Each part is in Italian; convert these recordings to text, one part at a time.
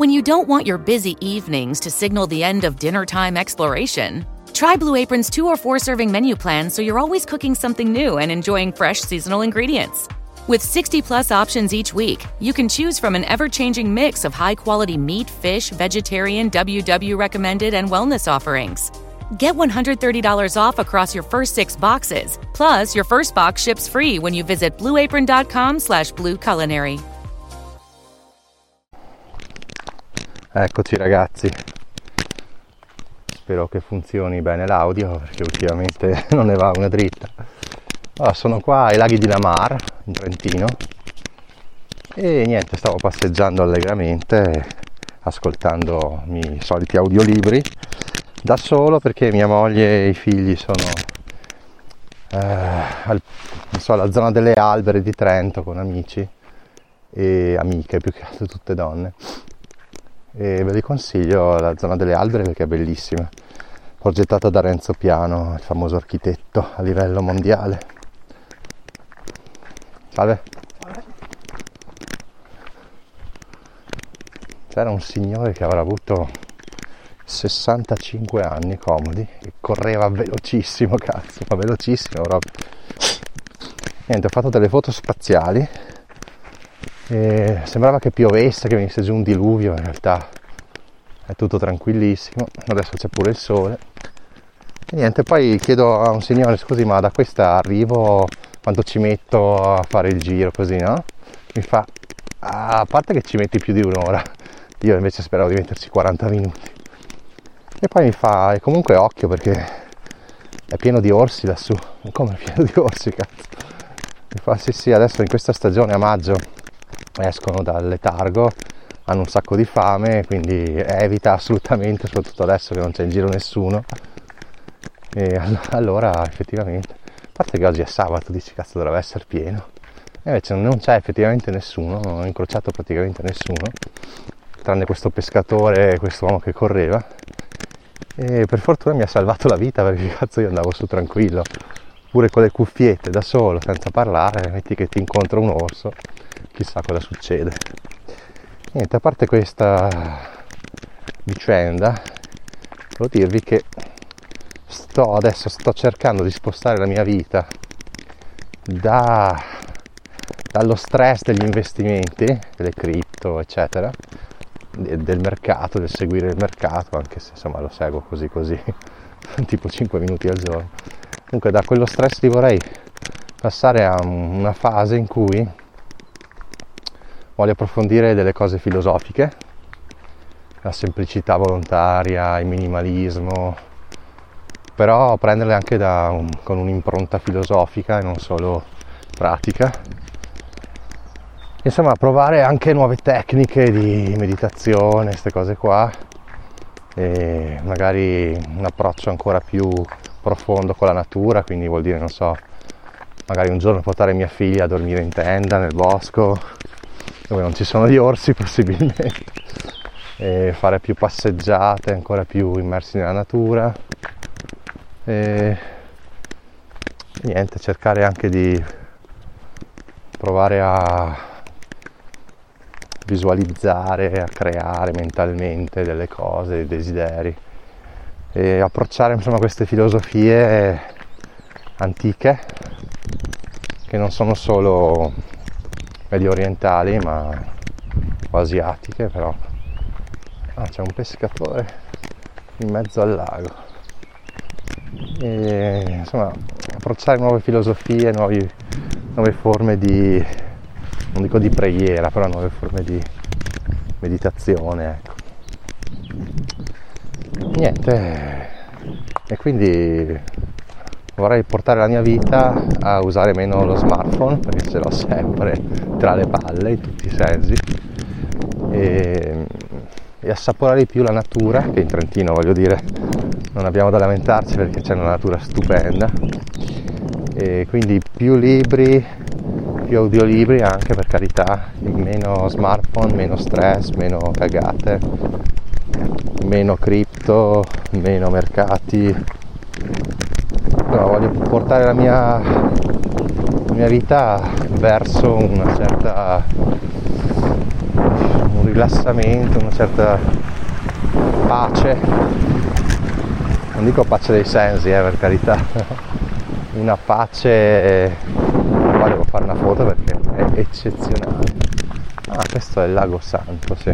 When you don't want your busy evenings to signal the end of dinner time exploration, try Blue Apron's 2 or 4-serving menu plans so you're always cooking something new and enjoying fresh seasonal ingredients. With 60-plus options each week, you can choose from an ever-changing mix of high-quality meat, fish, vegetarian, WW recommended, and wellness offerings. Get $130 off across your first 6 boxes. Plus, your first box ships free when you visit blueapron.com/blueculinary. Eccoci ragazzi, spero che funzioni bene l'audio perché ultimamente non ne va una dritta. Allora, sono qua ai laghi di Lamar, in Trentino, e niente, stavo passeggiando allegramente, ascoltando i miei soliti audiolibri, da solo perché mia moglie e i figli sono alla zona delle Albere di Trento con amici e amiche, più che altro tutte donne. E ve li consiglio la zona delle Albere perché è bellissima, progettata da Renzo Piano, il famoso architetto a livello mondiale. Salve. C'era un signore che avrà avuto 65 anni comodi e correva velocissimo, cazzo, ma velocissimo proprio. Niente, ho fatto delle foto spaziali. E sembrava che piovesse, che venisse giù un diluvio, in realtà è tutto tranquillissimo, adesso c'è pure il sole. E niente, poi chiedo a un signore, scusi, ma da questa arrivo, quanto ci metto a fare il giro così, no? Mi fa, a parte che ci metti più di un'ora, io invece speravo di metterci 40 minuti. E poi mi fa, e comunque occhio perché è pieno di orsi lassù. Come è pieno di orsi, cazzo? Mi fa, sì, adesso in questa stagione a maggio escono dal letargo, hanno un sacco di fame, quindi evita assolutamente, soprattutto adesso che non c'è in giro nessuno. E allora effettivamente, a parte che oggi è sabato, dici cazzo dovrebbe essere pieno, e invece non c'è effettivamente nessuno, non ho incrociato praticamente nessuno, tranne questo pescatore e quest'uomo che correva, e per fortuna mi ha salvato la vita perché cazzo io andavo su tranquillo, pure con le cuffiette da solo, senza parlare, metti che ti incontra un orso, chissà cosa succede. Niente, a parte questa vicenda, devo dirvi che sto cercando di spostare la mia vita dallo stress degli investimenti, delle cripto, eccetera, del mercato, del seguire il mercato, anche se insomma lo seguo così, tipo 5 minuti al giorno. Comunque da quello stress li vorrei passare a una fase in cui voglio approfondire delle cose filosofiche, la semplicità volontaria, il minimalismo, però prenderle anche con un'impronta filosofica e non solo pratica. Insomma, provare anche nuove tecniche di meditazione, queste cose qua, e magari un approccio ancora più profondo con la natura, quindi vuol dire, non so, magari un giorno portare mia figlia a dormire in tenda nel bosco, dove non ci sono gli orsi possibilmente, e fare più passeggiate, ancora più immersi nella natura, e niente, cercare anche di provare a visualizzare, a creare mentalmente delle cose, dei desideri, e approcciare insomma queste filosofie antiche che non sono solo medio orientali ma o asiatiche, però c'è un pescatore in mezzo al lago, e insomma approcciare nuove filosofie, nuove forme di, non dico di preghiera, però nuove forme di meditazione, ecco. Niente, e quindi vorrei portare la mia vita a usare meno lo smartphone perché ce l'ho sempre tra le palle in tutti i sensi, e assaporare di più la natura, che in Trentino, voglio dire, non abbiamo da lamentarci perché c'è una natura stupenda, e quindi più libri, più audiolibri anche, per carità, meno smartphone, meno stress, meno cagate, meno cripto, meno mercati. No, voglio portare la mia vita verso una certa un rilassamento, una certa pace, non dico pace dei sensi, per carità, una pace. Qua devo fare una foto perché è eccezionale. Ah, questo è il Lago Santo, sì,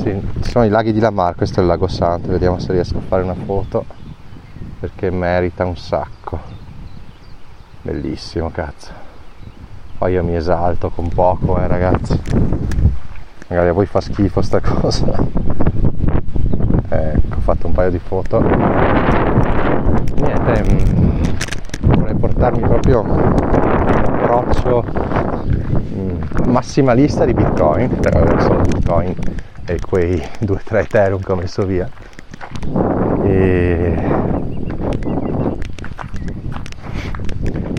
ci sono i laghi di Lamar, questo è il Lago Santo, vediamo se riesco a fare una foto perché merita un sacco, bellissimo, cazzo. Poi io mi esalto con poco, ragazzi, magari a voi fa schifo sta cosa. Ecco, ho fatto un paio di foto, niente, vorrei portarmi proprio un approccio massimalista di Bitcoin, però adesso solo Bitcoin e quei 2-3 Ethereum che ho messo via, e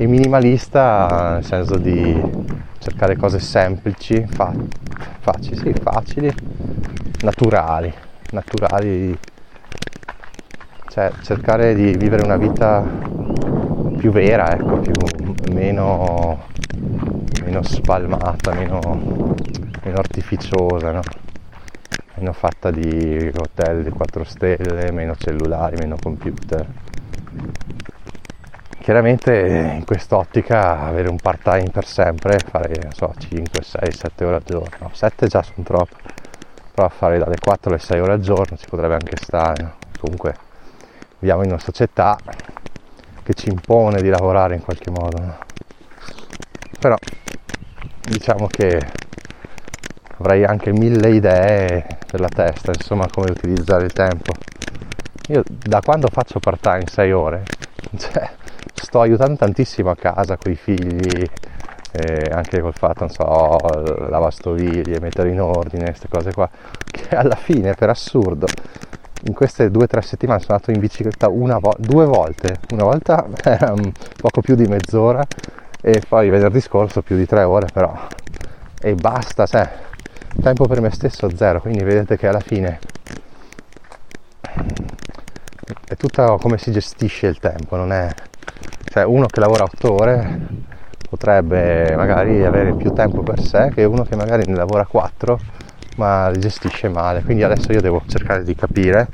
minimalista nel senso di cercare cose semplici, facili, naturali, cioè cercare di vivere una vita più vera, ecco, meno spalmata, meno artificiosa, no? Meno fatta di hotel di 4 stelle, meno cellulari, meno computer. Chiaramente in quest'ottica avere un part-time per sempre, fare non so 5, 6, 7 ore al giorno, no, 7 già sono troppe, però fare dalle 4 alle 6 ore al giorno ci potrebbe anche stare, no? Comunque viviamo in una società che ci impone di lavorare in qualche modo, no? Però diciamo che avrei anche 1000 idee nella testa, insomma, come utilizzare il tempo. Io da quando faccio part-time 6 ore, cioè, sto aiutando tantissimo a casa con i figli, anche col fatto, non so, lavastoviglie, mettere in ordine, queste cose qua, che alla fine, per assurdo, in queste 2-3 settimane sono andato in bicicletta due volte, una volta poco più di mezz'ora e poi venerdì scorso più di 3 ore, però, e basta, cioè, tempo per me stesso zero, quindi vedete che alla fine è tutto come si gestisce il tempo, non è... Cioè uno che lavora 8 ore potrebbe magari avere più tempo per sé che uno che magari ne lavora 4 ma li gestisce male. Quindi adesso io devo cercare di capire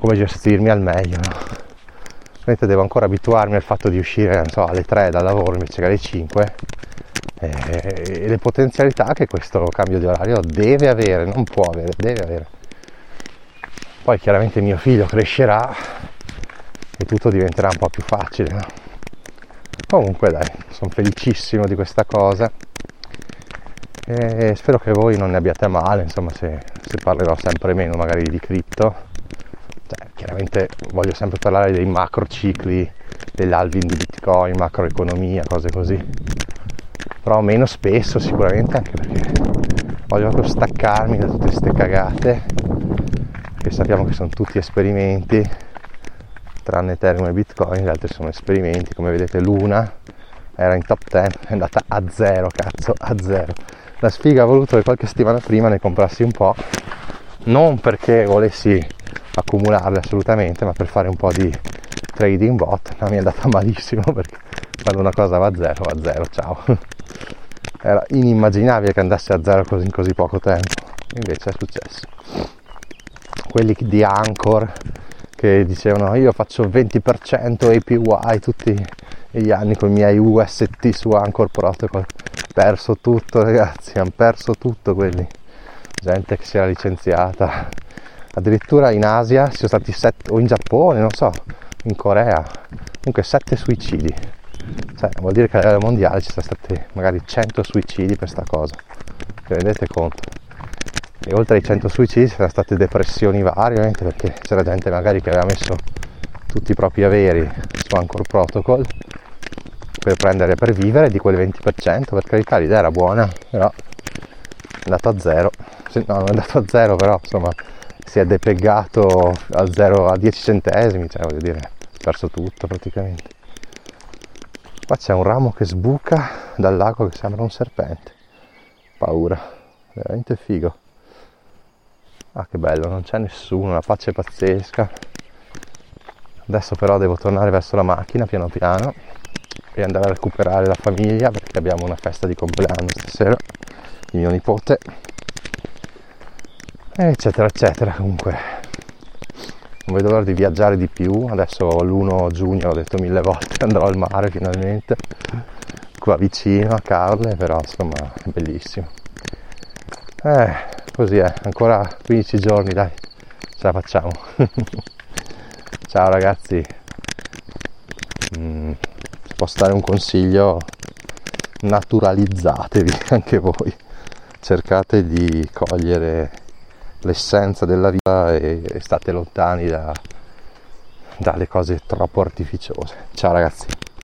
come gestirmi al meglio, no? Ovviamente devo ancora abituarmi al fatto di uscire, non so, alle 3 dal lavoro invece che alle 5, e le potenzialità che questo cambio di orario deve avere, non può avere, deve avere. Poi chiaramente mio figlio crescerà e tutto diventerà un po' più facile, no? Comunque dai, sono felicissimo di questa cosa e spero che voi non ne abbiate a male, insomma, se parlerò sempre meno magari di cripto, cioè, chiaramente voglio sempre parlare dei macro cicli, dell'halving di Bitcoin, macroeconomia, cose così, però meno spesso sicuramente, anche perché voglio proprio staccarmi da tutte queste cagate che sappiamo che sono tutti esperimenti, tranne Ethereum e Bitcoin, gli altri sono esperimenti. Come vedete Luna era in top 10, è andata a zero, cazzo, a zero. La sfiga ha voluto che qualche settimana prima ne comprassi un po', non perché volessi accumularle assolutamente, ma per fare un po' di trading bot, ma mi è andata malissimo perché quando una cosa va a zero, va a zero, ciao. Era inimmaginabile che andasse a zero in così poco tempo, invece è successo. Quelli di Anchor che dicevano io faccio 20% APY tutti gli anni con i miei UST su Anchor Protocol, perso tutto, ragazzi, hanno perso tutto quelli, gente che si era licenziata, addirittura in Asia ci sono stati 7, o in Giappone, non so, in Corea, comunque 7 suicidi, cioè vuol dire che a livello mondiale ci sono stati magari 100 suicidi per sta cosa, vi rendete conto? E oltre ai 100 suicidi c'erano state depressioni varie, ovviamente, perché c'era gente magari che aveva messo tutti i propri averi su Anchor Protocol per prendere, per vivere di quel 20%, per carità l'idea era buona, però è andato a zero, no, non è andato a zero, però insomma si è depeggato a zero, a 10 centesimi, cioè voglio dire, ha perso tutto praticamente. Qua c'è un ramo che sbuca dal lago che sembra un serpente, paura, veramente figo. Ah, che bello, non c'è nessuno, la pace è pazzesca. Adesso però devo tornare verso la macchina piano piano e andare a recuperare la famiglia perché abbiamo una festa di compleanno stasera di mio nipote eccetera eccetera. Comunque non vedo l'ora di viaggiare di più. Adesso l'1 giugno, l'ho detto 1000 volte, andrò al mare finalmente, qua vicino a Carle, però insomma è bellissimo. Così è, ancora 15 giorni, dai, ce la facciamo. Ciao ragazzi, se posso dare un consiglio, naturalizzatevi anche voi, cercate di cogliere l'essenza della vita e state lontani dalle cose troppo artificiose. Ciao ragazzi.